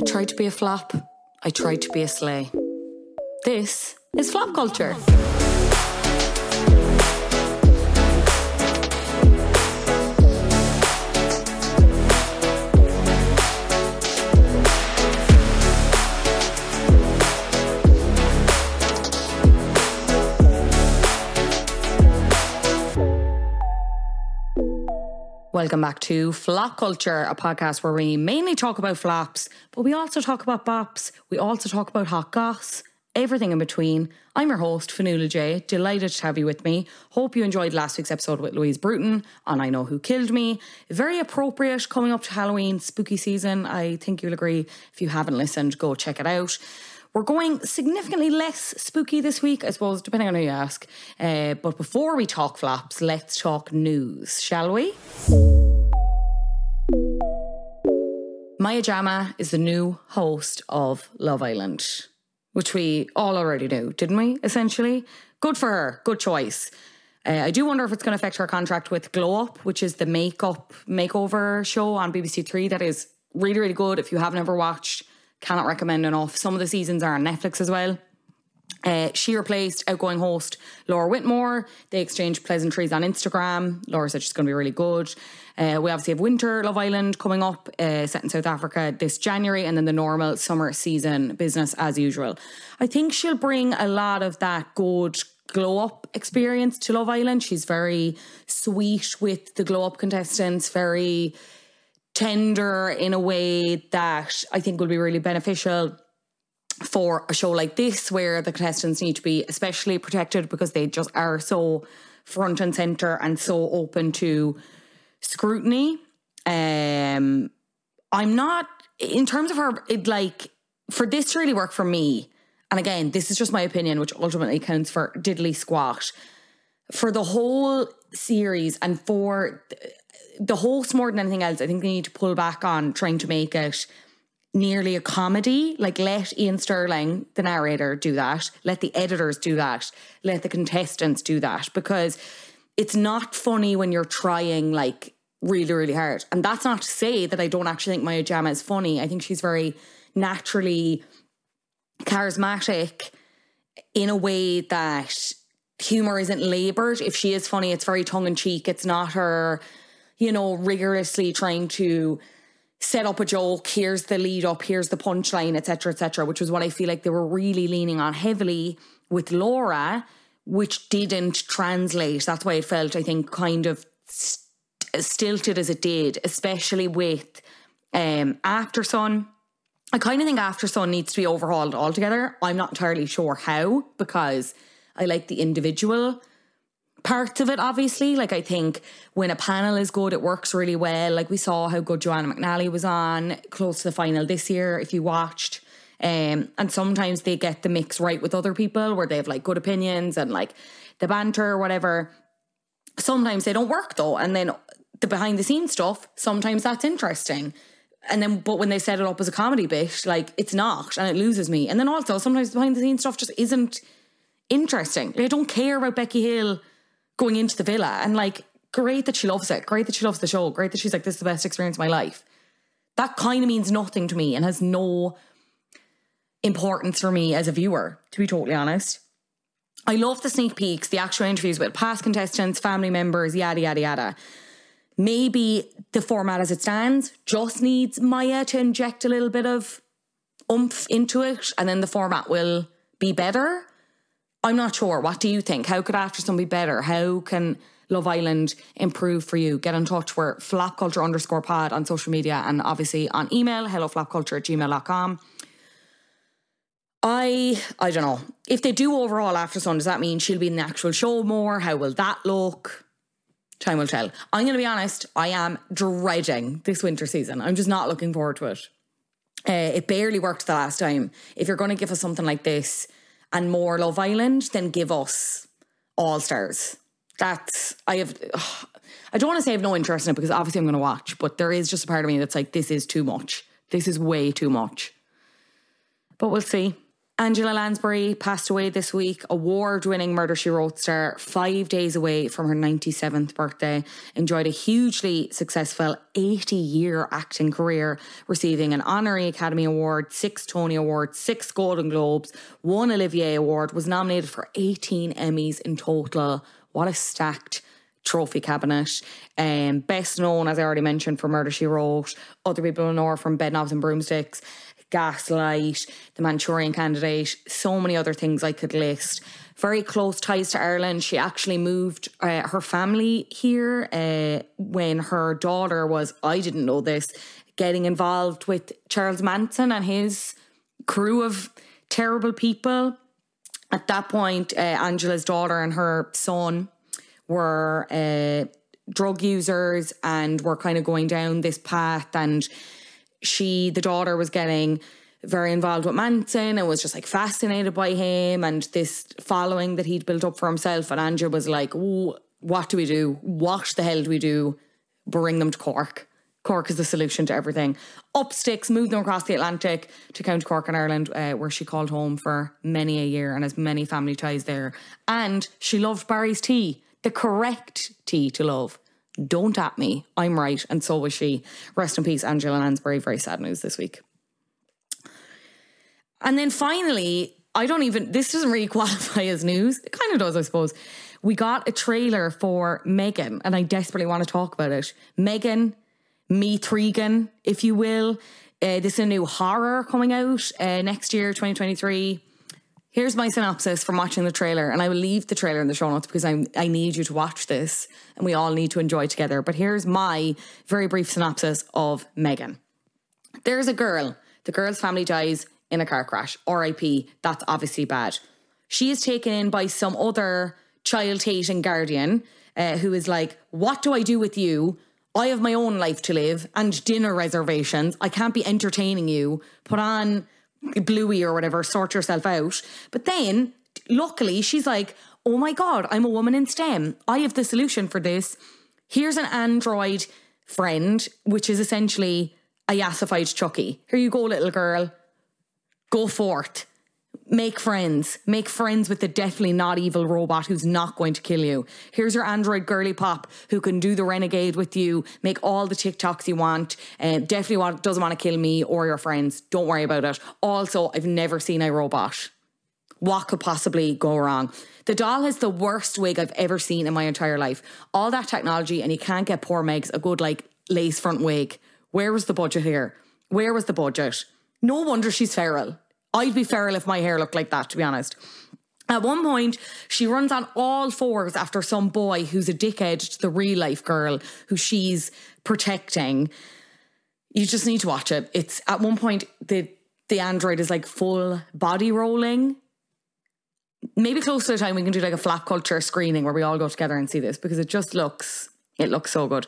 I tried to be a flop. I tried to be a sleigh. This is flop culture. Welcome back to Flop Culture, a podcast where we mainly talk about flops, but we also talk about bops, we also talk about hot goss, everything in between. I'm your host, Fionnuala J, delighted to have you with me. Hope you enjoyed last week's episode with Louise Bruton on I Know Who Killed Me. Very appropriate coming up to Halloween, spooky season. I think you'll agree. If you haven't listened, go check it out. We're going significantly less spooky this week, I suppose, depending on who you ask. But before we talk flops, let's talk news, shall we? Maya Jama is the new host of Love Island, which we all already knew, didn't we, essentially? Good for her. Good choice. I do wonder if it's going to affect her contract with Glow Up, which is the makeup makeover show on BBC Three. That is really, really good. If you haven't ever watched, cannot recommend enough. Some of the seasons are on Netflix as well. She replaced outgoing host Laura Whitmore. They exchanged pleasantries on Instagram. Laura said she's going to be really good. We obviously have Winter Love Island coming up, set in South Africa this January, and then the normal summer season business as usual. I think she'll bring a lot of that good Glow Up experience to Love Island. She's very sweet with the Glow Up contestants, very tender in a way that I think will be really beneficial for a show like this, where the contestants need to be especially protected because they just are so front and centre and so open to scrutiny. I'm not, in terms of her, it, like, for this to really work for me, and again, this is just my opinion, which ultimately counts for diddly squat, for the whole series and for the host more than anything else, I think they need to pull back on trying to make it nearly a comedy. Like, let Ian Sterling, the narrator, do that. Let the editors do that. Let the contestants do that. Because it's not funny when you're trying, like, really, really hard. And that's not to say that I don't actually think Maya Jama is funny. I think she's very naturally charismatic in a way that humour isn't laboured. If she is funny, it's very tongue-in-cheek. It's not her, you know, rigorously trying to set up a joke, here's the lead up, here's the punchline, et cetera, which was what I feel like they were really leaning on heavily with Laura, which didn't translate. That's why it felt, I think, kind of stilted as it did, especially with Aftersun. I kind of think Aftersun needs to be overhauled altogether. I'm not entirely sure how, because I like the individual parts of it, obviously. Like, I think when a panel is good, it works really well. Like, we saw how good Joanna McNally was on close to the final this year, if you watched. And sometimes they get the mix right with other people where they have, like, good opinions and, like, the banter or whatever. Sometimes they don't work, though. And then the behind the scenes stuff, sometimes that's interesting. And then, but when they set it up as a comedy bit, like, it's not, and it loses me. And then also, sometimes behind the scenes stuff just isn't interesting. Like, I don't care about Becky Hill going into the villa, and like, great that she loves it, great that she loves the show, great that she's like, this is the best experience of my life. That kind of means nothing to me and has no importance for me as a viewer, to be totally honest. I love the sneak peeks, the actual interviews with past contestants, family members, yada, yada, yada. Maybe the format as it stands just needs Maya to inject a little bit of oomph into it, and then the format will be better. I'm not sure. What do you think? How could Aftersun be better? How can Love Island improve for you? Get in touch. We're flapculture_pod on social media, and obviously on email, helloflapculture@gmail.com. I don't know. If they do overall Aftersun, does that mean she'll be in the actual show more? How will that look? Time will tell. I'm going to be honest, I am dreading this winter season. I'm just not looking forward to it. It barely worked the last time. If you're going to give us something like this and more Love Island, then give us All Stars. I don't want to say I have no interest in it, because obviously I'm going to watch, but there is just a part of me that's like, this is too much. This is way too much. But we'll see. Angela Lansbury passed away this week, award-winning Murder, She Wrote star, 5 days away from her 97th birthday, enjoyed a hugely successful 80-year acting career, receiving an honorary Academy Award, 6 Tony Awards, 6 Golden Globes, 1 Olivier Award, was nominated for 18 Emmys in total. What a stacked trophy cabinet. Best known, as I already mentioned, for Murder, She Wrote, Other People I Know Her from Bedknobs and Broomsticks, Gaslight, The Manchurian Candidate, so many other things I could list. Very close ties to Ireland. She actually moved her family here when her daughter was, I didn't know this, getting involved with Charles Manson and his crew of terrible people. At that point, Angela's daughter and her son were drug users and were kind of going down this path, and the daughter was getting very involved with Manson and was just like fascinated by him and this following that he'd built up for himself. And Angela was like, ooh, what do we do? What the hell do we do? Bring them to Cork. Cork is the solution to everything. Up sticks, moved them across the Atlantic to County Cork in Ireland, where she called home for many a year and has many family ties there. And she loved Barry's tea, the correct tea to love. Don't at me. I'm right, and so was she. Rest in peace, Angela Lansbury. Very sad news this week. And then finally, this doesn't really qualify as news. It kind of does, I suppose. We got a trailer for M3gan, and I desperately want to talk about it. M3gan, M3gan, if you will. This is a new horror coming out next year, 2023. Here's my synopsis from watching the trailer, and I will leave the trailer in the show notes because I need you to watch this and we all need to enjoy together. But here's my very brief synopsis of M3gan. There's a girl. The girl's family dies in a car crash. R.I.P. That's obviously bad. She is taken in by some other child-hating guardian who is like, what do I do with you? I have my own life to live and dinner reservations. I can't be entertaining you. Put on Bluey or whatever, sort yourself out. But then luckily she's like, oh my god, I'm a woman in STEM, I have the solution for this. Here's an android friend, which is essentially a yassified Chucky. Here you go, little girl, go forth, make friends with the definitely not evil robot who's not going to kill you. Here's your android girly pop who can do the renegade with you, make all the TikToks you want, and definitely doesn't want to kill me or your friends. Don't worry about it. Also, I've never seen a robot. What could possibly go wrong? The doll has the worst wig I've ever seen in my entire life. All that technology and you can't get poor Megs a good lace front wig. Where was the budget here? Where was the budget? No wonder she's feral. I'd be feral if my hair looked like that, to be honest. At one point, she runs on all fours after some boy who's a dickhead to the real-life girl who she's protecting. You just need to watch it. It's at one point, the android is like full body rolling. Maybe close to the time we can do like a flap culture screening where we all go together and see this, because it just looks... It looks so good.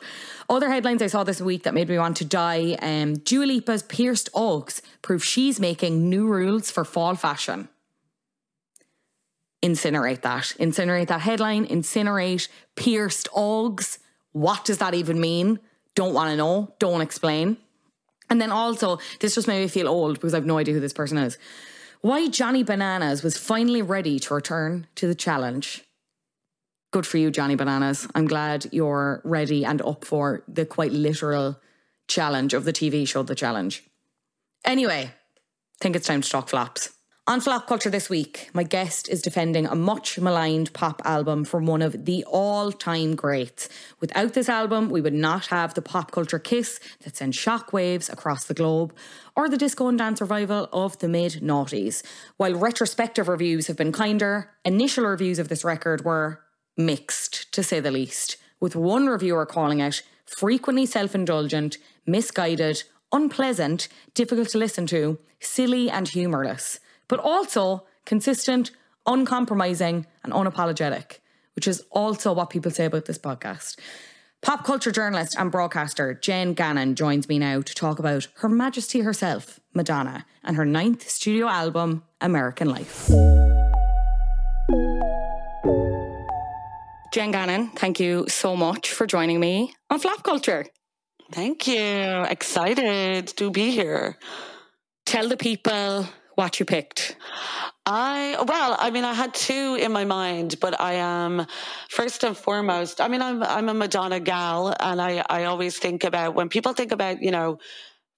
Other headlines I saw this week that made me want to die. Dua Lipa's pierced Uggs prove she's making new rules for fall fashion. Incinerate that. Incinerate that headline. Incinerate pierced Uggs. what does that even mean? Don't want to know, don't want to explain. And then also, this just made me feel old because I have no idea who this person is. Why Johnny Bananas was finally ready to return to The Challenge. Good for you, Johnny Bananas. I'm glad you're ready and up for the quite literal challenge of the TV show The Challenge. Anyway, I think it's time to talk flops. On Flop Culture this week, my guest is defending a much maligned pop album from one of the all-time greats. Without this album, we would not have the pop culture kiss that sent shockwaves across the globe, or the disco and dance revival of the mid-noughties. While retrospective reviews have been kinder, initial reviews of this record were mixed, to say the least, with one reviewer calling it frequently self-indulgent, misguided, unpleasant, difficult to listen to, silly and humourless. But also consistent, uncompromising and unapologetic, which is also what people say about this podcast. Pop culture journalist and broadcaster Jenn Gannon joins me now to talk about Her Majesty herself, Madonna, and her 9th studio album, American Life. Jenn Gannon, thank you so much for joining me on Flop Culture. Thank you. Excited to be here. Tell the people what you picked. I had two in my mind, but I am first and foremost, I'm a Madonna gal, and I always think about, when people think about, you know,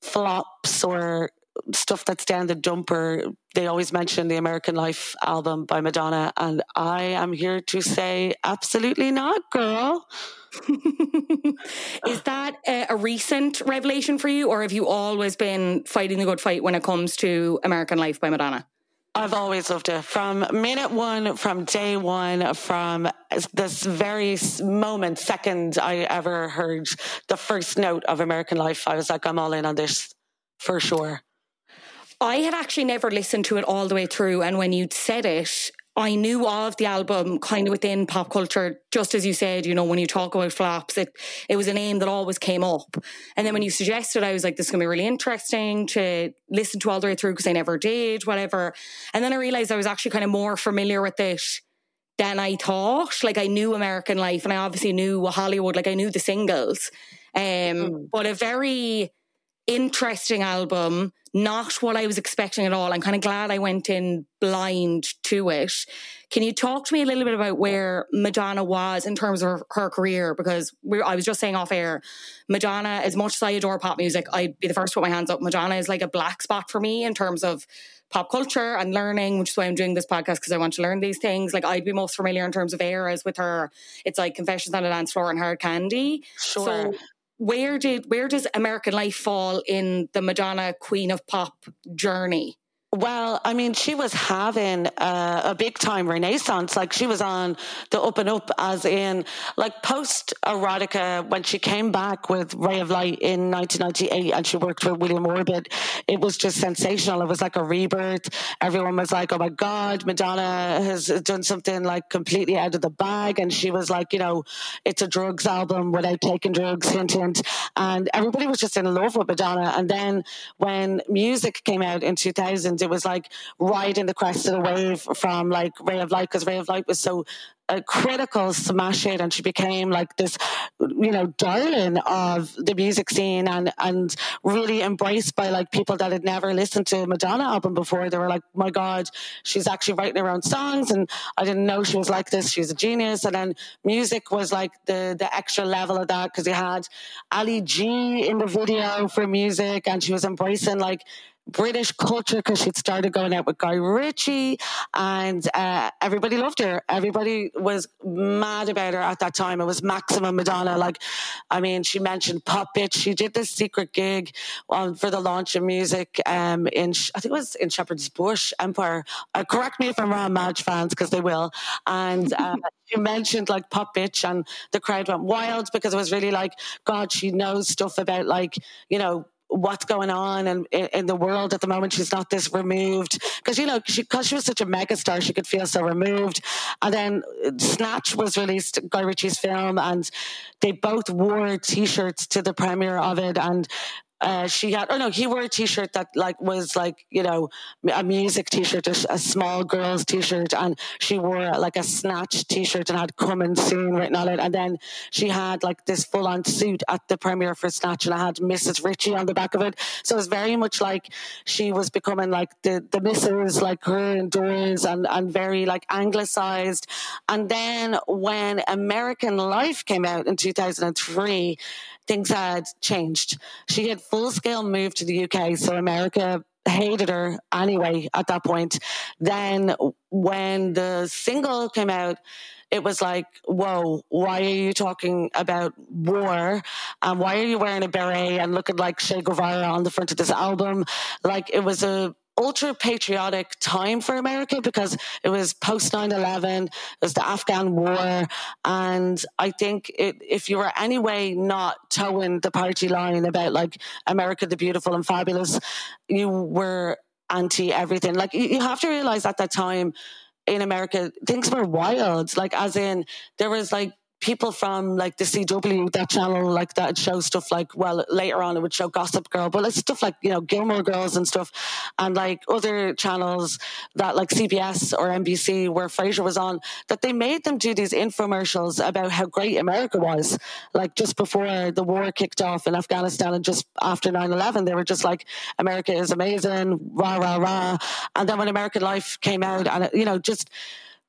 flops or stuff that's down the dumper, they always mention the American Life album by Madonna, and I am here to say absolutely not, girl. Is that a recent revelation for you, or have you always been fighting the good fight when it comes to American Life by Madonna? I've always loved it from minute one, from day one, from this very moment, second I ever heard the first note of American Life. I was like, I'm all in on this for sure. I had actually never listened to it all the way through, and when you'd said it, I knew of the album kind of within pop culture, just as you said, you know, when you talk about flops, it was a name that always came up. And then when you suggested, I was like, this is going to be really interesting to listen to all the way through because I never did, whatever. And then I realised I was actually kind of more familiar with it than I thought. Like, I knew American Life and I obviously knew Hollywood, like I knew the singles. But a very interesting album, not what I was expecting at all. I'm kind of glad I went in blind to it. Can you talk to me a little bit about where Madonna was in terms of her career? Because I was just saying off air, Madonna, as much as I adore pop music, I'd be the first to put my hands up. Madonna is like a black spot for me in terms of pop culture and learning, which is why I'm doing this podcast, because I want to learn these things. Like, I'd be most familiar in terms of eras with her. It's like Confessions on a Dance Floor and Hard Candy. Sure. So, Where does American Life fall in the Madonna Queen of Pop journey? Well, I mean, she was having a big time renaissance. Like, she was on the up and up, as in, like, post Erotica, when she came back with Ray of Light in 1998 and she worked with William Orbit, it was just sensational. It was like a rebirth. Everyone was like, oh my God, Madonna has done something like completely out of the bag. And she was like, you know, it's a drugs album without taking drugs, hint, hint. And everybody was just in love with Madonna. And then when Music came out in 2000, it was like riding the crest of the wave from like Ray of Light, because Ray of Light was so a critical smash hit, and she became like this, you know, darling of the music scene, and really embraced by like people that had never listened to a Madonna album before. They were like, my God, she's actually writing her own songs, and I didn't know she was like this. She's a genius. And then Music was like the extra level of that, because you had Ali G in the video for Music, and she was embracing like British culture, because she'd started going out with Guy Ritchie, and everybody loved her. Everybody was mad about her at that time. It was maximum Madonna. Like, I mean, she mentioned Pop Bitch. She did this secret gig for the launch of Music in Shepherd's Bush, Empire. Correct me if I'm wrong, Madge fans, because they will. And she mentioned like Pop Bitch, and the crowd went wild, because it was really like, God, she knows stuff about, like, you know, what's going on in the world at the moment. She's not this removed, because, you know, because she was such a megastar, she could feel so removed. And then Snatch was released, Guy Ritchie's film, and they both wore T-shirts to the premiere of it, and he wore a t-shirt that like was like, you know, a music t-shirt, a small girl's t-shirt, and she wore like a Snatch t-shirt and had "Come and Soon" written on it. And then she had like this full-on suit at the premiere for Snatch, and I had Mrs. Ritchie on the back of it. So it was very much like she was becoming like the Mrs., like her and Doris, and very like Anglicized. And then when American Life came out in 2003, things had changed. She had full-scale moved to the UK, so America hated her anyway at that point. Then when the single came out, it was like, whoa, why are you talking about war? And why are you wearing a beret and looking like Che Guevara on the front of this album? Like, it was a ultra patriotic time for America because it was post 9/11, it was the Afghan war, and I think if you were anyway not towing the party line about like America the beautiful and fabulous, you were anti everything. Like you have to realize at that time in America things were wild, like as in there was like people from like the CW, that channel, like that show stuff like, well, later on it would show Gossip Girl, but it's stuff like, you know, Gilmore Girls and stuff, and like other channels that like CBS or NBC where Frasier was on, that they made them do these infomercials about how great America was, like just before the war kicked off in Afghanistan and just after 9/11, they were just like, America is amazing, rah, rah, rah. And then when American Life came out, and you know, just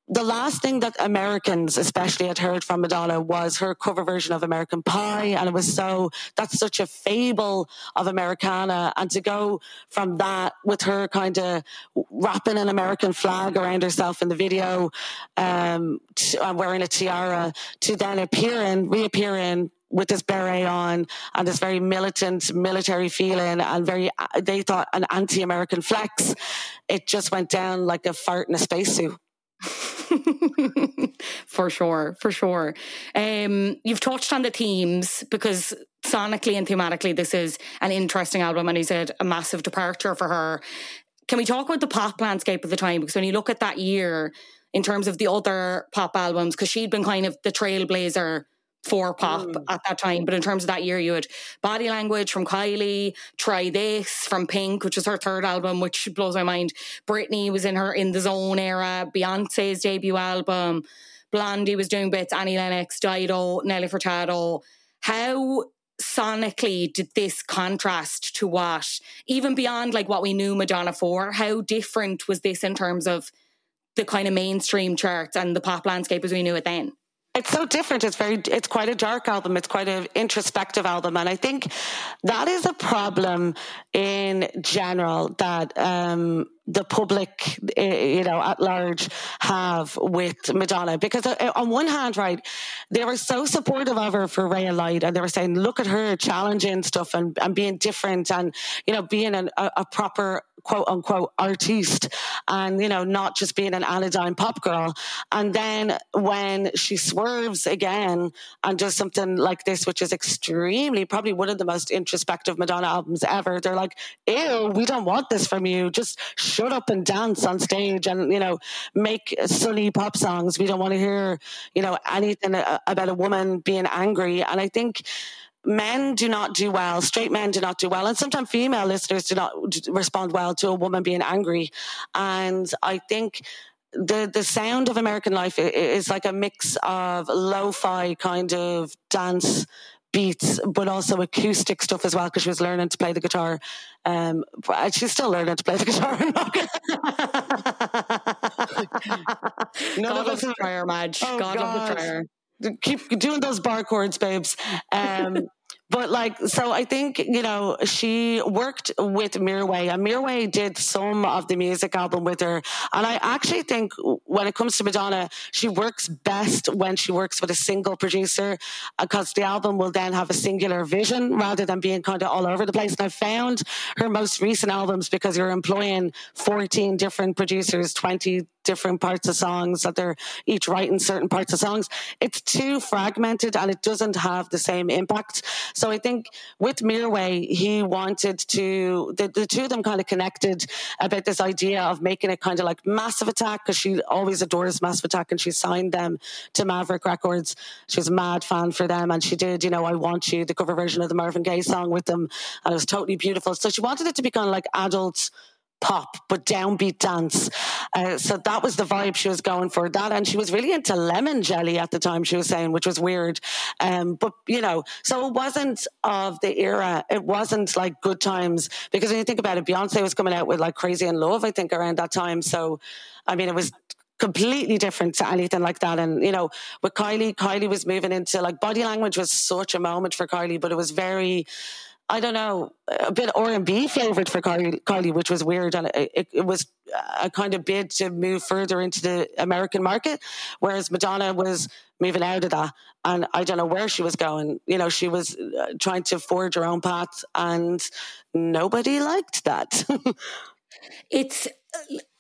the last thing that Americans especially had heard from Madonna was her cover version of American Pie. And it was so, that's such a fable of Americana. And to go from that with her kind of wrapping an American flag around herself in the video, wearing a tiara, to then reappearing with this beret on and this very militant military feeling and very, they thought, an anti-American flex. It just went down like a fart in a spacesuit. For sure. You've touched on the themes because sonically and thematically this is an interesting album, and you said a massive departure for her. Can we talk about the pop landscape of the time? Because when you look at that year in terms of the other pop albums, because she'd been kind of the trailblazer for pop at that time, but in terms of that year you had Body Language from Kylie, Try This from Pink, which was her third album, which blows my mind. Britney was in her In the Zone era, Beyonce's debut album, Blondie was doing bits, Annie Lennox, Dido, Nelly Furtado. How sonically did this contrast to what, even beyond like what we knew Madonna for, how different was this in terms of the kind of mainstream charts and the pop landscape as we knew it then? It's so different. It's quite a dark album. It's quite an introspective album. And I think that is a problem in general that the public, you know, at large have with Madonna. Because on one hand, right, they were so supportive of her for Ray of Light, and they were saying, look at her challenging stuff and being different and, you know, being a proper quote unquote artiste, and, you know, not just being an anodyne pop girl. And then when she swerves again and does something like this, which is extremely, probably one of the most introspective Madonna albums ever, they're like, ew, we don't want this from you. Just shut up and dance on stage and, you know, make sunny pop songs. We don't want to hear, you know, anything about a woman being angry. And I think men do not do well, straight men do not do well, and sometimes female listeners do not respond well to a woman being angry. And I think the sound of American Life is like a mix of lo-fi kind of dance beats, but also acoustic stuff as well, because she was learning to play the guitar. She's still learning to play the guitar. God love the dryer, Madge. Oh, God love the dryer. Keep doing those bar chords, babes. But like, so I think, you know, she worked with Mirwais, and Mirwais did some of the music album with her. And I actually think when it comes to Madonna, she works best when she works with a single producer, because the album will then have a singular vision rather than being kind of all over the place. And I found her most recent albums, because you're employing 14 different producers, 20 different parts of songs, that they're each writing certain parts of songs. It's too fragmented and it doesn't have the same impact. So I think with Mirwais, he wanted to, the two of them kind of connected about this idea of making it kind of like Massive Attack, because she always adores Massive Attack and she signed them to Maverick Records. She was a mad fan for them and she did, you know, I Want You, the cover version of the Marvin Gaye song with them, and it was totally beautiful. So she wanted it to be kind of like adult pop, but downbeat dance. So that was the vibe she was going for, that. And she was really into lemon jelly at the time, she was saying, which was weird. But, you know, so it wasn't of the era. It wasn't like Good Times, because when you think about it, Beyonce was coming out with like Crazy in Love, I think, around that time. So, I mean, it was completely different to anything like that. And, you know, with Kylie was moving into like Body Language was such a moment for Kylie, but it was very, I don't know, a bit R&B flavoured for Kylie, which was weird. And it was a kind of bid to move further into the American market, whereas Madonna was moving out of that. And I don't know where she was going. You know, she was trying to forge her own path and nobody liked that.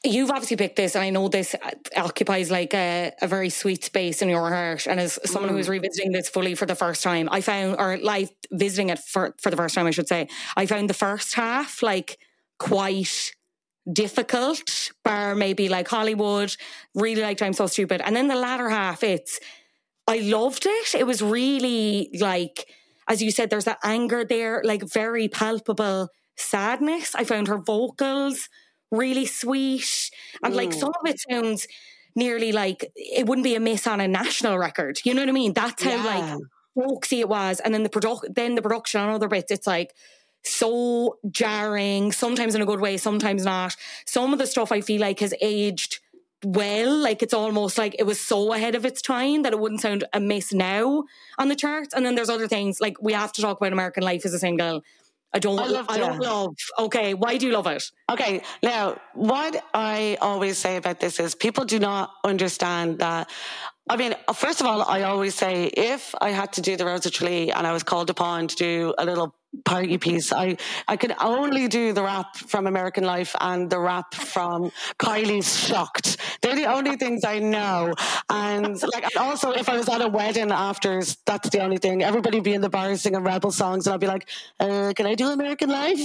You've obviously picked this, and I know this occupies like a very sweet space in your heart. And as someone who is revisiting this fully for the first time, I found, or like visiting it for the first time, I should say, I found the first half like quite difficult, bar maybe like Hollywood, really liked I'm So Stupid. And then the latter half, I loved it. It was really like, as you said, there's that anger there, like very palpable sadness. I found her vocals really sweet, and like some of it sounds nearly like it wouldn't be amiss on a national record, you know what I mean? That's how like folksy it was. And then the production on other bits, it's like so jarring, sometimes in a good way, sometimes not. Some of the stuff I feel like has aged well, like it's almost like it was so ahead of its time that it wouldn't sound amiss now on the charts. And then there's other things, like we have to talk about American Life as a single. I don't love. Okay, why do you love it? Okay, now, what I always say about this is people do not understand that. I mean, first of all, I always say if I had to do the Rose of Tralee and I was called upon to do a little party piece, I could only do the rap from American Life and the rap from Kylie's Shocked. They're the only things I know. And like, and also if I was at a wedding afters, that's the only thing. Everybody would be in the bar singing rebel songs and I'd be like, can I do American Life?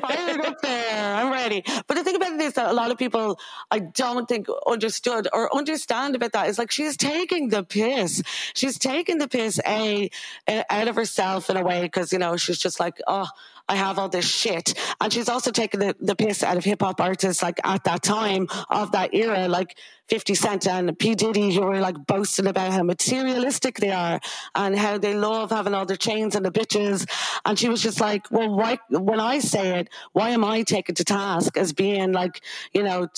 Fired up there, I'm ready. But the thing about it is that a lot of people, I don't think understood or understand about that. It's like she's taking the piss. She's taking the piss out of herself in a way, because, you know, she's just like, oh, I have all this shit. And she's also taken the piss out of hip-hop artists, like, at that time of that era, like 50 Cent and P. Diddy, who were, like, boasting about how materialistic they are and how they love having all their chains and the bitches. And she was just like, well, why, when I say it, why am I taken to task as being, like, you know,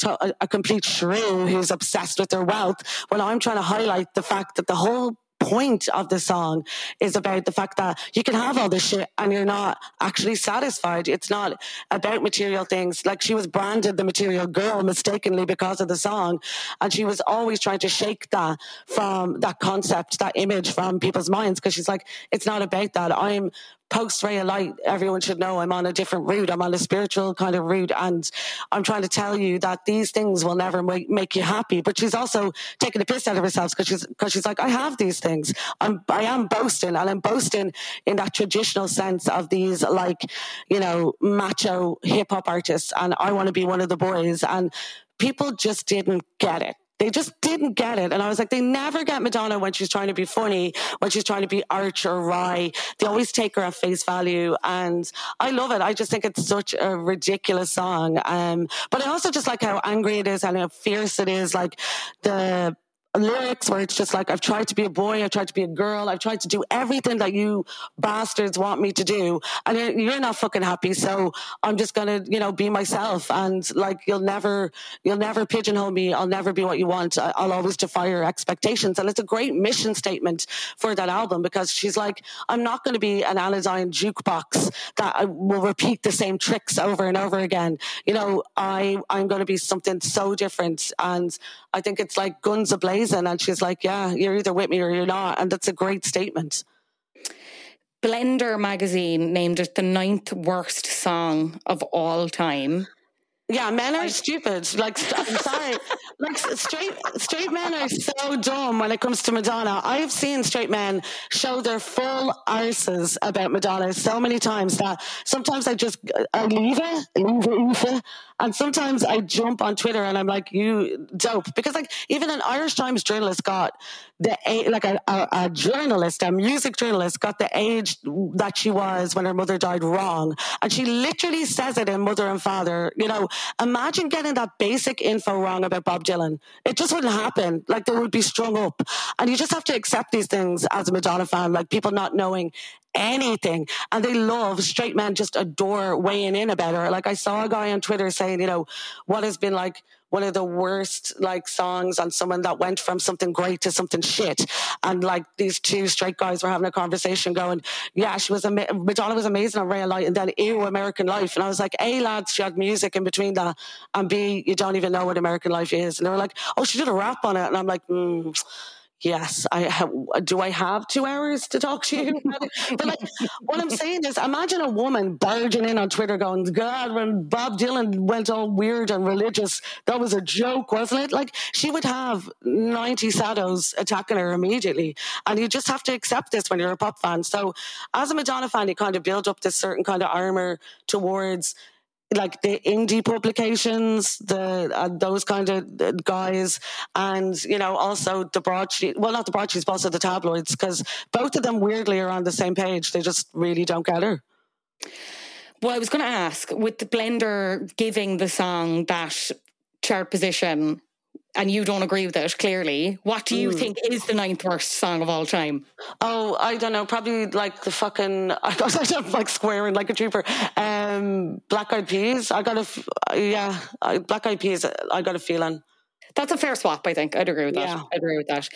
a complete shrew who's obsessed with their wealth, when I'm trying to highlight the fact that the whole point of the song is about the fact that you can have all this shit and you're not actually satisfied. It's not about material things. Like, she was branded the material girl mistakenly because of the song, and she was always trying to shake that from that concept, that image from people's minds, because she's like, it's not about that. I'm post Ray of Light, everyone should know I'm on a different route. I'm on a spiritual kind of route, and I'm trying to tell you that these things will never make you happy. But she's also taking the piss out of herself, because she's like, I have these things. I am boasting, and I'm boasting in that traditional sense of these, like, you know, macho hip hop artists, and I want to be one of the boys. And people just didn't get it. They just didn't get it. And I was like, they never get Madonna when she's trying to be funny, when she's trying to be arch or wry. They always take her at face value. And I love it. I just think it's such a ridiculous song. But I also just like how angry it is and how fierce it is. Like the lyrics where it's just like, I've tried to be a boy, I've tried to be a girl, I've tried to do everything that you bastards want me to do, and you're not fucking happy, so I'm just gonna, you know, be myself. And like, you'll never pigeonhole me, I'll never be what you want, I'll always defy your expectations. And it's a great mission statement for that album, because she's like, I'm not going to be an anodyne jukebox that I will repeat the same tricks over and over again. You know, I'm going to be something so different. And I think it's like guns ablaze. And she's like, yeah, you're either with me or you're not. And that's a great statement. Blender magazine named it the 9th worst song of all time. Yeah, men are stupid. Like, I'm sorry. Like, straight men are so dumb when it comes to Madonna. I have seen straight men show their full arses about Madonna so many times that sometimes I leave it, and sometimes I jump on Twitter and I'm like, you dope. Because, like, even an Irish Times journalist got the age, like a journalist, a music journalist, got the age that she was when her mother died wrong. And she literally says it in Mother and Father, you know. Imagine getting that basic info wrong about Bob Dylan. It just wouldn't happen. Like, they would be strung up. And you just have to accept these things as a Madonna fan, like people not knowing anything. And they love, straight men just adore weighing in about her. Like, I saw a guy on Twitter saying, you know, what has been like one of the worst, like, songs on someone that went from something great to something shit. And, like, these two straight guys were having a conversation going, yeah, she was Madonna was amazing on Ray of Light, and then ew, American Life. And I was like, A, lads, she had music in between that, and B, you don't even know what American Life is. And they were like, oh, she did a rap on it. And I'm like, yes, do I have 2 hours to talk to you? But, like, what I'm saying is, imagine a woman barging in on Twitter going, God, when Bob Dylan went all weird and religious, that was a joke, wasn't it? Like, she would have 90 saddos attacking her immediately. And you just have to accept this when you're a pop fan. So as a Madonna fan, you kind of build up this certain kind of armor towards, like, the indie publications, those kind of guys, and, you know, also the broadsheet. Well, not the broadsheets, but also the tabloids, because both of them weirdly are on the same page. They just really don't get her. Well, I was going to ask, with the Blender giving the song that chart position, and you don't agree with it, clearly, what do you think is the ninth worst song of all time? Oh, I don't know. Probably, like, the fucking... I'm, like, squaring like a trooper. Black Eyed Peas. Black Eyed Peas, I got a feeling. That's a fair swap, I think. I'd agree with that. Yeah. I'd agree with that.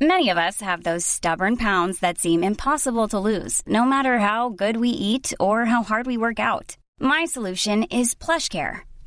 Many of us have those stubborn pounds that seem impossible to lose, no matter how good we eat or how hard we work out. My solution is PlushCare.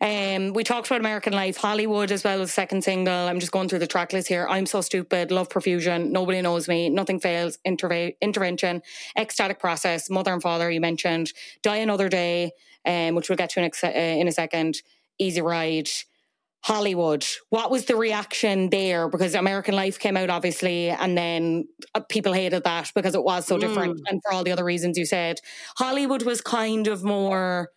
We talked about American Life, Hollywood as well as second single. I'm just going through the track list here. I'm So Stupid, Love Profusion, Nobody Knows Me, Nothing Fails, Intervention, Ecstatic Process, Mother and Father you mentioned, Die Another Day, which we'll get to in a second, Easy Ride, Hollywood. What was the reaction there? Because American Life came out, obviously, and then people hated that because it was so different, and for all the other reasons you said. Hollywood was kind of more...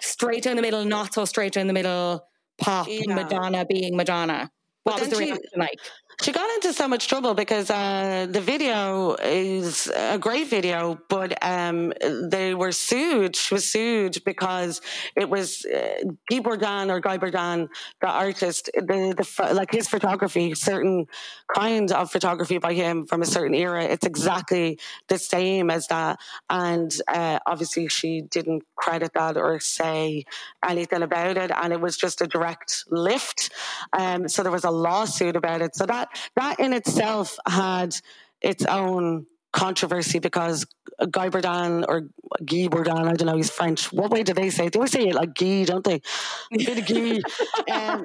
straight in the middle, not so straight in the middle, pop, yeah. Madonna being Madonna. What was the reaction like? She got into so much trouble because the video is a great video, but they were sued. She was sued because it was Guy Bourdin, the artist, like his photography, certain kind of photography by him from a certain era. It's exactly the same as that. And obviously she didn't credit that or say anything about it. And it was just a direct lift. So there was a lawsuit about it. So that in itself had its own controversy because Guy Bourdin, I don't know, he's French. What way do they say it? They always say it like Guy, don't they? A bit of Guy. I'm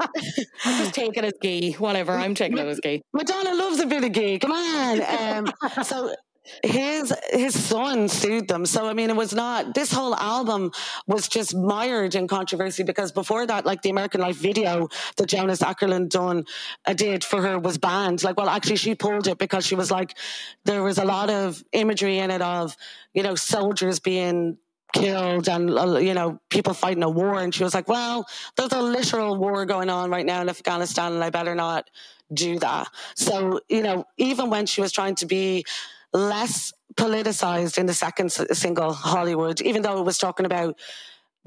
just taking it as Guy, whatever. I'm taking it as Guy. Madonna loves a bit of Guy. Come on. So his son sued them. So, I mean, it was not... This whole album was just mired in controversy because before that, like, the American Life video that Jonas Ackerlund did for her was banned. Like, well, actually, she pulled it because she was like, there was a lot of imagery in it of, you know, soldiers being... killed and, you know, people fighting a war. And she was like, well, there's a literal war going on right now in Afghanistan and I better not do that. So, you know, even when she was trying to be less politicized in the second single, Hollywood, even though it was talking about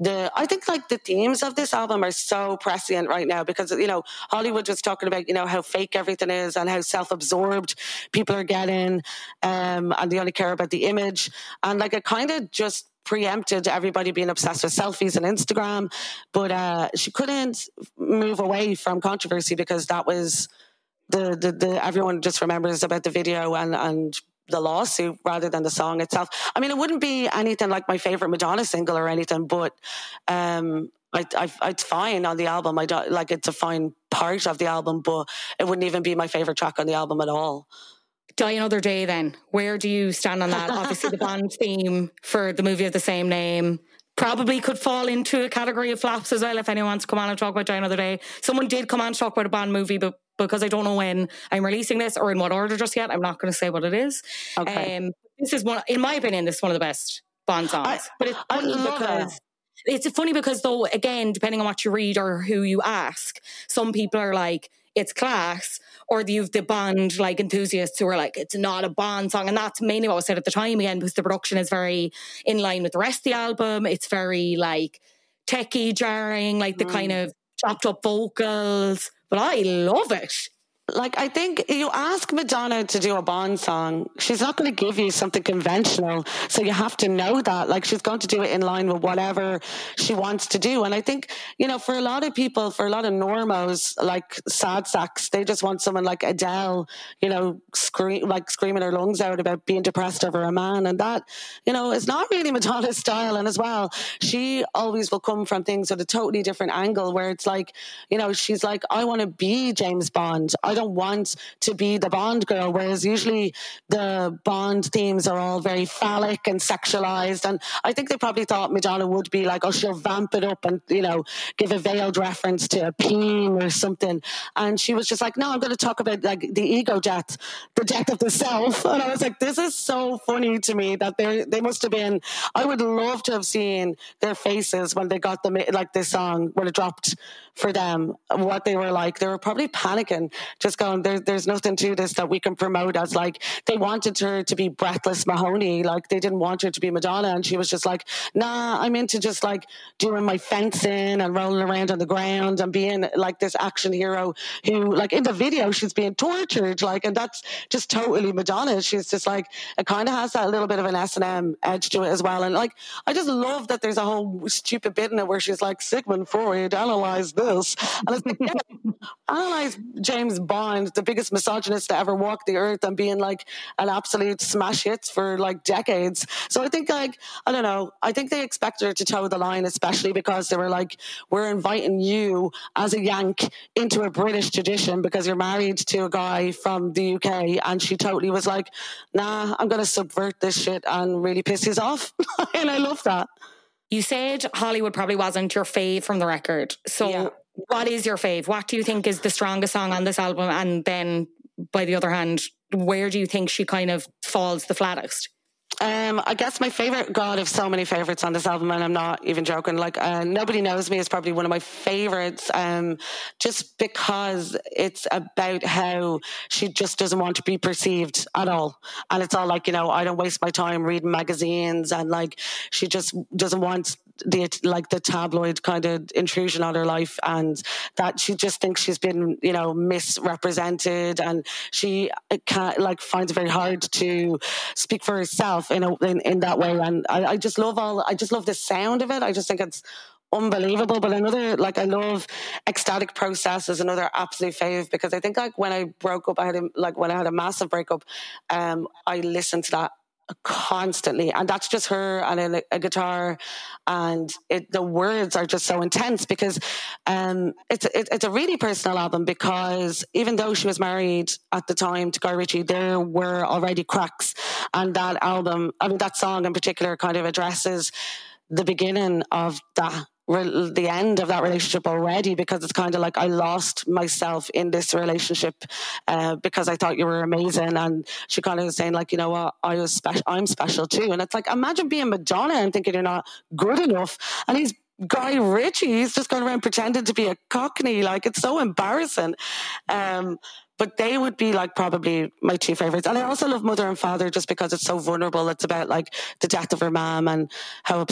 I think like the themes of this album are so prescient right now because, you know, Hollywood was talking about, you know, how fake everything is and how self-absorbed people are getting and they only care about the image. And like it kind of just preempted everybody being obsessed with selfies and Instagram. But she couldn't move away from controversy because that was the everyone just remembers about the video and the lawsuit rather than the song itself. I mean, it wouldn't be anything like my favorite Madonna single or anything, but it's fine on the album. I don't like it's a fine part of the album, but it wouldn't even be my favorite track on the album at all. Die Another Day, then. Where do you stand on that? Obviously, the Bond theme for the movie of the same name probably could fall into a category of flops as well. If anyone wants to come on and talk about Die Another Day, someone did come on to talk about a Bond movie, but because I don't know when I'm releasing this or in what order just yet, I'm not going to say what it is. Okay. This is one, in my opinion, this is one of the best Bond songs. It's funny because, though, again, depending on what you read or who you ask, some people are like, it's class, or you've the Bond like enthusiasts who are like, it's not a Bond song. And that's mainly what was said at the time, again, because the production is very in line with the rest of the album. It's very like techie, jarring, like the kind of chopped up vocals. But I love it. Like, I think you ask Madonna to do a Bond song, she's not going to give you something conventional. So you have to know that. Like, she's going to do it in line with whatever she wants to do. And I think, you know, for a lot of people, for a lot of normos, like sad sacks, they just want someone like Adele, you know, screaming her lungs out about being depressed over a man. And that, you know, is not really Madonna's style. And as well, she always will come from things at a totally different angle where it's like, you know, she's like, I want to be James Bond. I don't want to be the Bond girl, whereas usually the Bond themes are all very phallic and sexualized. And I think they probably thought Madonna would be like, oh, she'll vamp it up and, you know, give a veiled reference to a peen or something. And she was just like, no, I'm going to talk about like the ego death, the death of the self. And I was like, this is so funny to me that they must have been, I would love to have seen their faces when they got them, like this song, when it dropped for them, what they were like. They were probably panicking, just going, there's nothing to this that we can promote as like, they wanted her to be Breathless Mahoney, like they didn't want her to be Madonna. And she was just like, nah, I'm into just like doing my fencing and rolling around on the ground and being like this action hero who, like in the video, she's being tortured, like, and that's just totally Madonna. She's just like, it kind of has that little bit of an S&M edge to it as well. And like, I just love that there's a whole stupid bit in it where she's like, Sigmund Freud analyzed this. And it's like, yeah, analyze James Bond, the biggest misogynist to ever walk the earth, and being like an absolute smash hit for like decades. So I think like, I don't know, I think they expected her to toe the line, especially because they were like, we're inviting you as a Yank into a British tradition because you're married to a guy from the UK. And she totally was like, nah, I'm going to subvert this shit and really piss you off. And I love that. You said Hollywood probably wasn't your fave from the record. So yeah. What is your fave? What do you think is the strongest song on this album? And then, by the other hand, where do you think she kind of falls the flattest? I guess my favorite, God, I have so many favorites on this album, and I'm not even joking. Like, Nobody Knows Me is probably one of my favorites, just because it's about how she just doesn't want to be perceived at all. And it's all like, you know, I don't waste my time reading magazines, and like, she just doesn't want the tabloid kind of intrusion on her life, and that she just thinks she's been, you know, misrepresented, and she can't, like, finds it very hard to speak for herself in that way. And I just love I just love the sound of it. I just think it's unbelievable. But another, like, I love Ecstatic Process is another absolute fave, because I think like when I broke up, when I had a massive breakup, I listened to that constantly, and that's just her and a guitar, and the words are just so intense, because it's a really personal album, because even though she was married at the time to Guy Ritchie, there were already cracks, and that album, I mean that song in particular, kind of addresses the beginning of that the end of that relationship already, because it's kind of like I lost myself in this relationship because I thought you were amazing. And she kind of was saying like, you know what, I'm special too. And it's like, imagine being Madonna and thinking you're not good enough. And he's Guy Ritchie, he's just going around pretending to be a cockney. Like, it's so embarrassing. But they would be like probably my two favorites. And I also love Mother and Father just because it's so vulnerable. It's about like the death of her mom and how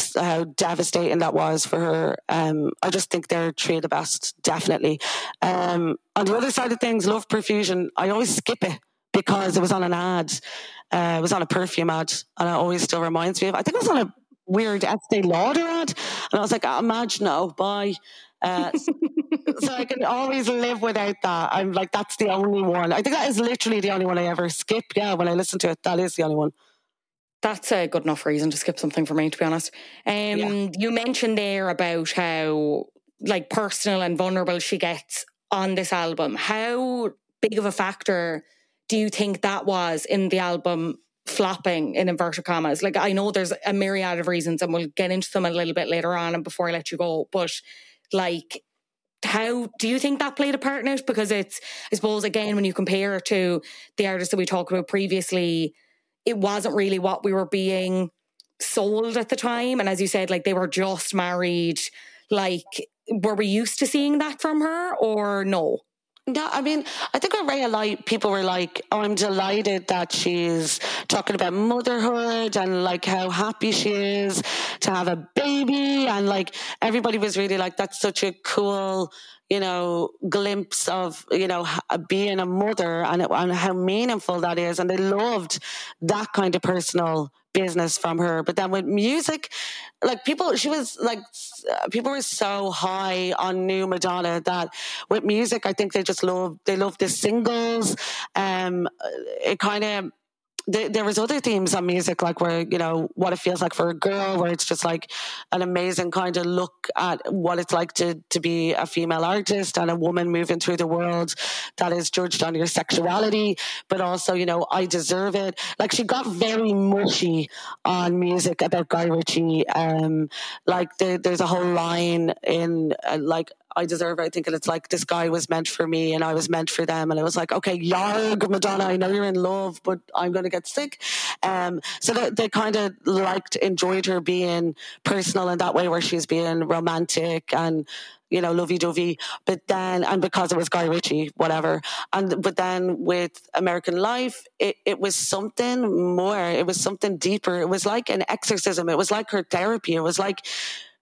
devastating that was for her. I just think they're three of the best, definitely. On the other side of things, Love Profusion, I always skip it because it was on an ad. It was on a perfume ad, and it always still reminds me of, I think it was on a weird Estee Lauder ad. And I was like, imagine, oh, bye. So I can always live without that. I'm like, that's the only one. I think that is literally the only one I ever skip. Yeah, when I listen to it, that is the only one. That's a good enough reason to skip something for me, to be honest. Yeah. You mentioned there about how like personal and vulnerable she gets on this album. How big of a factor do you think that was in the album flopping, in inverted commas? Like, I know there's a myriad of reasons and we'll get into them a little bit later on and before I let you go, but like, how do you think that played a part in it? Because it's, I suppose, again, when you compare it to the artists that we talked about previously, it wasn't really what we were being sold at the time. And as you said, like, they were just married. Like, were we used to seeing that from her or no? No, I mean, I think with Ray of Light, people were like, oh, I'm delighted that she's talking about motherhood and like how happy she is to have a baby. And like everybody was really like, that's such a cool, you know, glimpse of, you know, being a mother and how meaningful that is. And they loved that kind of personal business from her. But then with music, like people were so high on new Madonna that with music, I think they loved the singles. It kind of, there was other themes on music, like where, you know, what it feels like for a girl, where it's just like an amazing kind of look at what it's like to be a female artist and a woman moving through the world that is judged on your sexuality, but also, you know, I deserve it. Like, she got very mushy on music about Guy Ritchie. There's a whole line in like, I deserve it, I think, and it's like, this guy was meant for me and I was meant for them. And I was like, okay, yarg, Madonna, I know you're in love, but I'm going to get sick. So they kind of enjoyed her being personal in that way, where she's being romantic and, you know, lovey-dovey, but then, and because it was Guy Ritchie, whatever. But then with American Life, it was something more. It was something deeper. It was like an exorcism. It was like her therapy. It was like,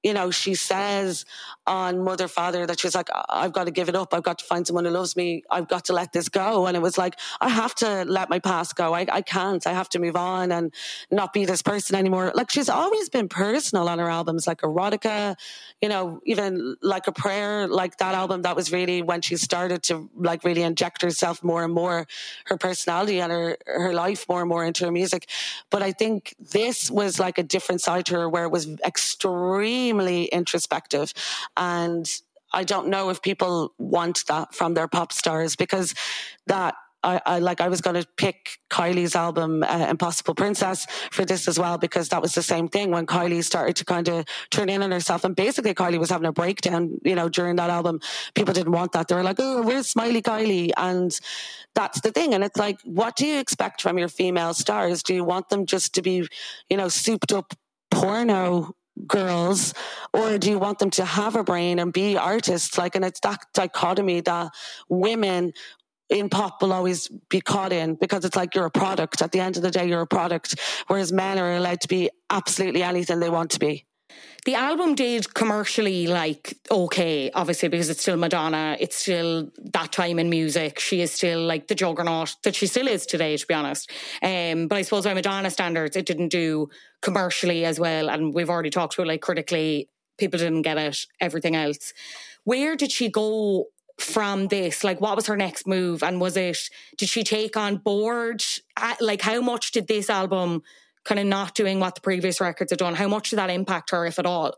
you know, she says on Mother, Father that she's like, I've got to give it up. I've got to find someone who loves me. I've got to let this go. And it was like, I have to let my past go. I can't. I have to move on and not be this person anymore. Like, she's always been personal on her albums, like Erotica, you know, even like A Prayer, like that album, that was really when she started to like really inject herself more and more, her personality and her life more and more into her music. But I think this was like a different side to her where it was extremely introspective. And I don't know if people want that from their pop stars, because that I was going to pick Kylie's album Impossible Princess for this as well, because that was the same thing when Kylie started to kind of turn in on herself. And basically Kylie was having a breakdown, you know, during that album. People didn't want that. They were like, oh, where's Smiley Kylie? And that's the thing. And it's like, what do you expect from your female stars? Do you want them just to be, you know, souped up porno girls, or do you want them to have a brain and be artists? Like, and it's that dichotomy that women in pop will always be caught in, because it's like, you're a product. At the end of the day, you're a product, whereas men are allowed to be absolutely anything they want to be. The album did commercially, like, okay, obviously, because it's still Madonna, it's still that time in music, she is still like the juggernaut that she still is today, to be honest. But I suppose by Madonna standards, it didn't do commercially as well, and we've already talked about, like, critically, people didn't get it, everything else. Where did she go from this? Like, what was her next move? And did she take on board, like, how much did this album kind of not doing what the previous records had done, how much did that impact her, if at all?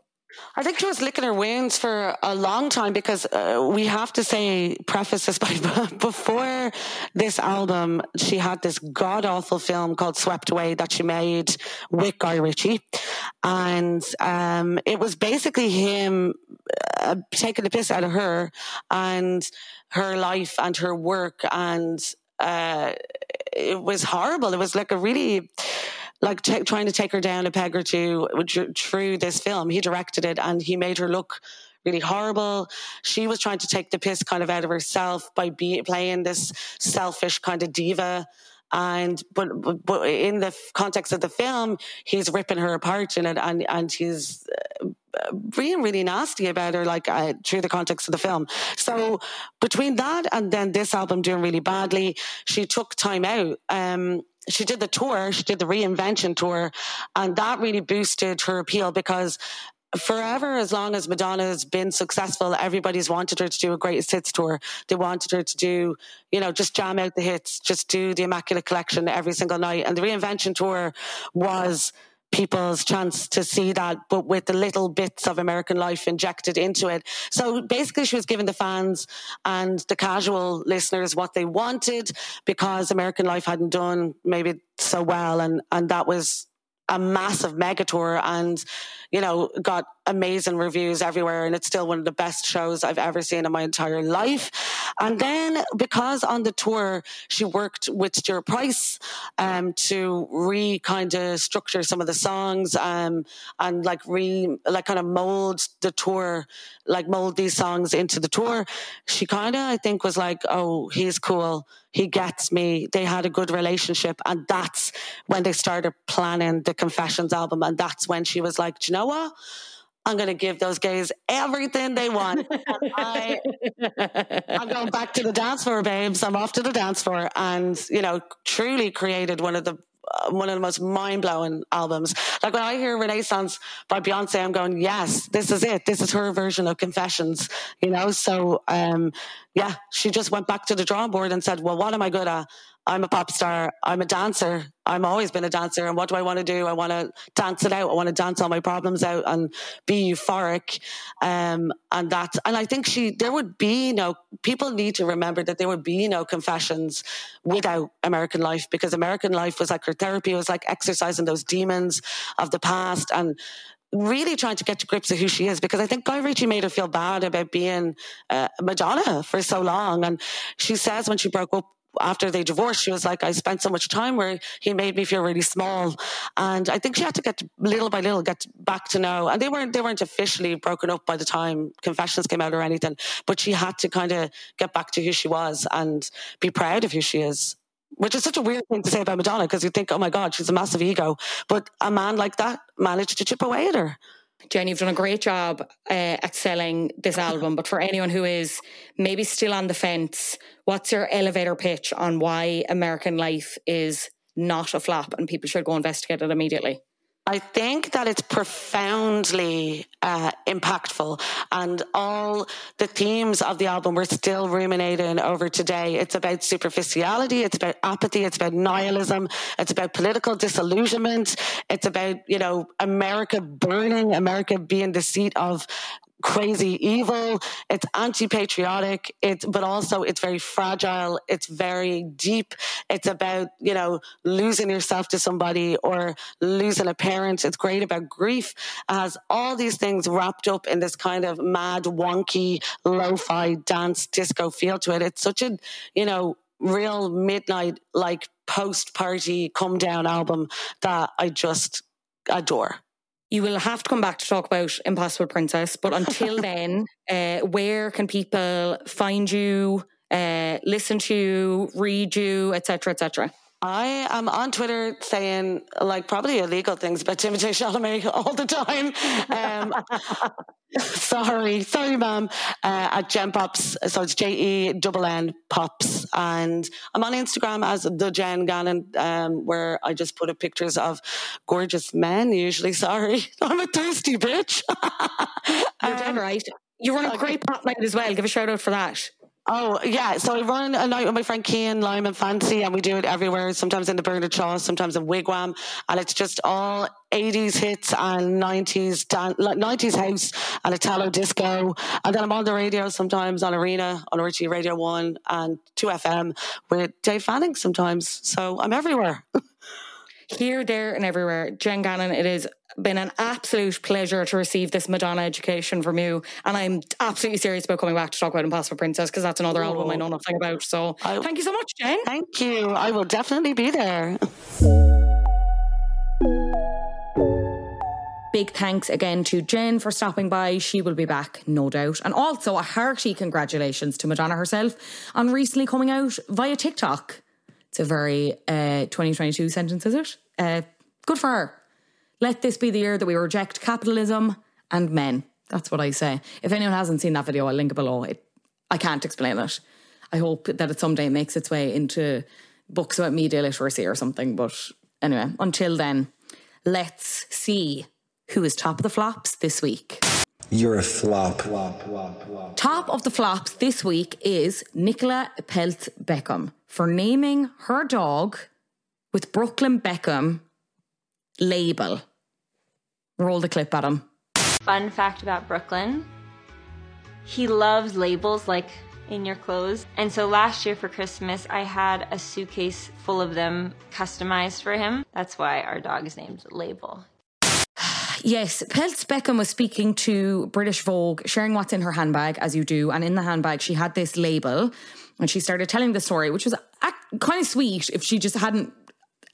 I think she was licking her wounds for a long time, because we have to say, preface this by before this album, she had this god-awful film called Swept Away that she made with Guy Ritchie. And it was basically him taking the piss out of her and her life and her work. And it was horrible. It was like a really... like trying to take her down a peg or two through this film. He directed it and he made her look really horrible. She was trying to take the piss kind of out of herself by playing this selfish kind of diva. And but in the context of the film, he's ripping her apart in it, and he's being really nasty about her, like through the context of the film. So between that and then this album doing really badly, she took time out. She did the tour, she did the reinvention tour, and that really boosted her appeal, because forever, as long as Madonna has been successful, everybody's wanted her to do a greatest hits tour. They wanted her to do, you know, just jam out the hits, just do the Immaculate Collection every single night. And the reinvention tour was people's chance to see that, but with the little bits of American Life injected into it. So basically she was giving the fans and the casual listeners what they wanted, because American Life hadn't done maybe so well, and that was a massive mega tour, and, you know, got amazing reviews everywhere, and it's still one of the best shows I've ever seen in my entire life. And then, because on the tour she worked with Stuart Price to kind of structure some of the songs and kind of mold the tour, like mold these songs into the tour, she kind of, I think, was like, oh, he's cool, he gets me. They had a good relationship, and that's when they started planning the Confessions album, and that's when she was like, do you know what? I'm going to give those gays everything they want. And I'm going back to the dance floor, babes. I'm off to the dance floor. And, you know, truly created one of the most mind-blowing albums. Like, when I hear Renaissance by Beyonce, I'm going, yes, this is it. This is her version of Confessions, you know? So, yeah, she just went back to the drawing board and said, well, what am I good at? I'm a pop star. I'm a dancer. I've always been a dancer. And what do I want to do? I want to dance it out. I want to dance all my problems out and be euphoric. And I think people need to remember that there would be no Confessions without American Life, because American Life was like her therapy. It was like exercising those demons of the past and really trying to get to grips with who she is, because I think Guy Ritchie made her feel bad about being Madonna for so long. And she says when she broke up, after they divorced, she was like, I spent so much time where he made me feel really small. And I think she had to get back to know, and they weren't officially broken up by the time Confessions came out or anything, but she had to kind of get back to who she was and be proud of who she is, which is such a weird thing to say about Madonna, because you think, oh my God, she's a massive ego, but a man like that managed to chip away at her. Jenny, you've done a great job at selling this album, but for anyone who is maybe still on the fence, what's your elevator pitch on why American Life is not a flop and people should go investigate it immediately? I think that it's profoundly impactful, and all the themes of the album we're still ruminating over today. It's about superficiality, it's about apathy, it's about nihilism, it's about political disillusionment, it's about, you know, America burning, America being the seat of crazy evil. It's anti-patriotic, but also it's very fragile, it's very deep. It's about, you know, losing yourself to somebody or losing a parent. It's great about grief. It has all these things wrapped up in this kind of mad, wonky, lo-fi dance disco feel to it. It's such a, you know, real midnight, like, post-party come down album that I just adore. You will have to come back to talk about Impossible Princess, but until then, where can people find you, listen to you, read you, etc., etc.? I am on Twitter saying, like, probably illegal things about Timothée Chalamet all the time. Sorry, ma'am. At Jen Pops, so it's JENN Pops, and I'm on Instagram as the Jenn Gannon, where I just put up pictures of gorgeous men. Usually, sorry, I'm a thirsty bitch. You're damn right. You run a great pop night as well. Give a shout out for that. Oh, yeah. So I run a night with my friend Cian, Lyman Fancy, and we do it everywhere, sometimes in the Bernard Shaw, sometimes in Wigwam. And it's just all 80s hits and 90s house and Italo disco. And then I'm on the radio sometimes on Arena, on Richie Radio 1 and 2FM with Dave Fanning sometimes. So I'm everywhere. Here, there and everywhere. Jenn Gannon, it has been an absolute pleasure to receive this Madonna education from you, and I'm absolutely serious about coming back to talk about Impossible Princess, because that's another album I know nothing about. So thank you so much, Jenn. Thank you. I will definitely be there. Big thanks again to Jenn for stopping by. She will be back, no doubt. And also a hearty congratulations to Madonna herself on recently coming out via TikTok. It's a very 2022 sentence, is it? Good for her. Let this be the year that we reject capitalism and men. That's what I say. If anyone hasn't seen that video, I'll link it below. I can't explain it. I hope that it someday makes its way into books about media literacy or something. But anyway, until then, let's see who is top of the flops this week. You're a flop. Top of the flops this week is Nicola Peltz-Beckham for naming her dog with Brooklyn Beckham label. Roll the clip at him. Fun fact about Brooklyn. He loves labels like in your clothes. And so last year for Christmas, I had a suitcase full of them customized for him. That's why our dog is named Label. Yes, Peltz-Beckham was speaking to British Vogue, sharing what's in her handbag, as you do. And in the handbag, she had this label, and she started telling the story, which was kind of sweet if she just hadn't.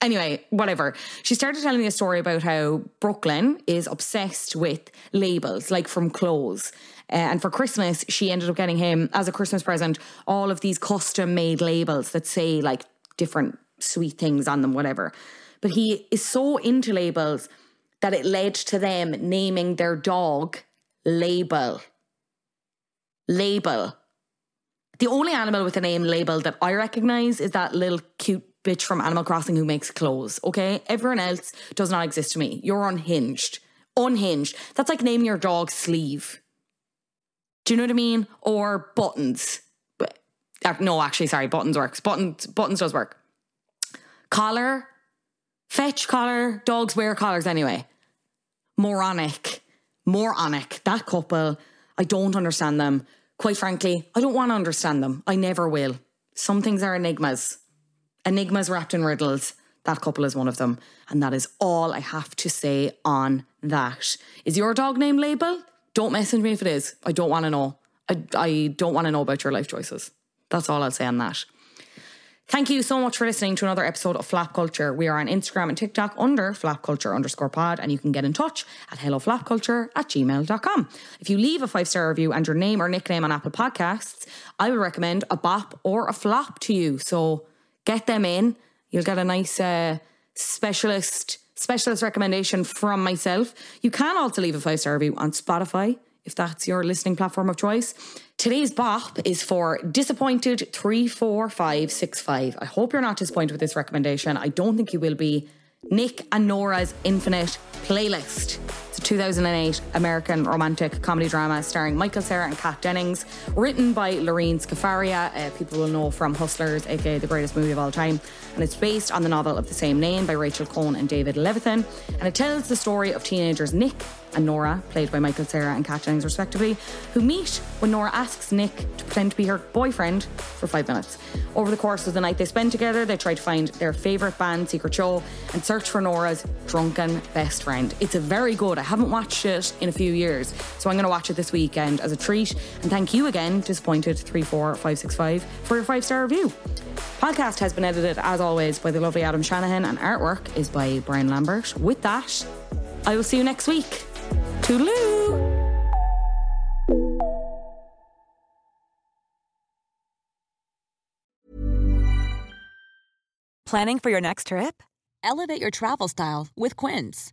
Anyway, whatever. She started telling me a story about how Brooklyn is obsessed with labels, like from clothes. And for Christmas, she ended up getting him, as a Christmas present, all of these custom-made labels that say, like, different sweet things on them, whatever. But he is so into labels that it led to them naming their dog Label. Label. The only animal with the name Label that I recognise is that little cute bitch from Animal Crossing who makes clothes, okay? Everyone else does not exist to me. You're unhinged. Unhinged. That's like naming your dog Sleeve. Do you know what I mean? Or Buttons. No, actually, sorry, Buttons works. Buttons does work. Collar. Fetch collar. Dogs wear collars anyway. Moronic. Moronic. That couple, I don't understand them. Quite frankly, I don't want to understand them. I never will. Some things are enigmas. Enigmas wrapped in riddles. That couple is one of them. And that is all I have to say on that. Is your dog name Label? Don't message me if it is. I don't want to know. I don't want to know about your life choices. That's all I'll say on that. Thank you so much for listening to another episode of Flap Culture. We are on Instagram and TikTok under flapculture_pod, and you can get in touch at helloflapculture@gmail.com. If you leave a 5-star review and your name or nickname on Apple Podcasts, I would recommend a bop or a flop to you. So get them in. You'll get a nice specialist recommendation from myself. You can also leave a 5-star review on Spotify if that's your listening platform of choice. Today's bop is for Disappointed 34565. I hope you're not disappointed with this recommendation. I don't think you will be. Nick and Nora's Infinite Playlist. It's a 2008 American romantic comedy drama starring Michael Cera and Kat Dennings, written by Lorene Scafaria, people will know from Hustlers, aka the greatest movie of all time, and it's based on the novel of the same name by Rachel Cohn and David Levithan, and it tells the story of teenagers Nick and Nora, played by Michael Cera and Kat Dennings respectively, who meet when Nora asks Nick to pretend to be her boyfriend for 5 minutes. Over the course of the night they spend together, they try to find their favourite band, Secret Show, and search for Nora's drunken best friend. It's a very good, I haven't watched it in a few years, so I'm going to watch it this weekend as a treat. And thank you again, Disappointed 34565, for your 5-star review. Podcast has been edited, as always, by the lovely Adam Shanahan, and artwork is by Brian Lambert. With that, I will see you next week. Toodaloo! Planning for your next trip? Elevate your travel style with Quince.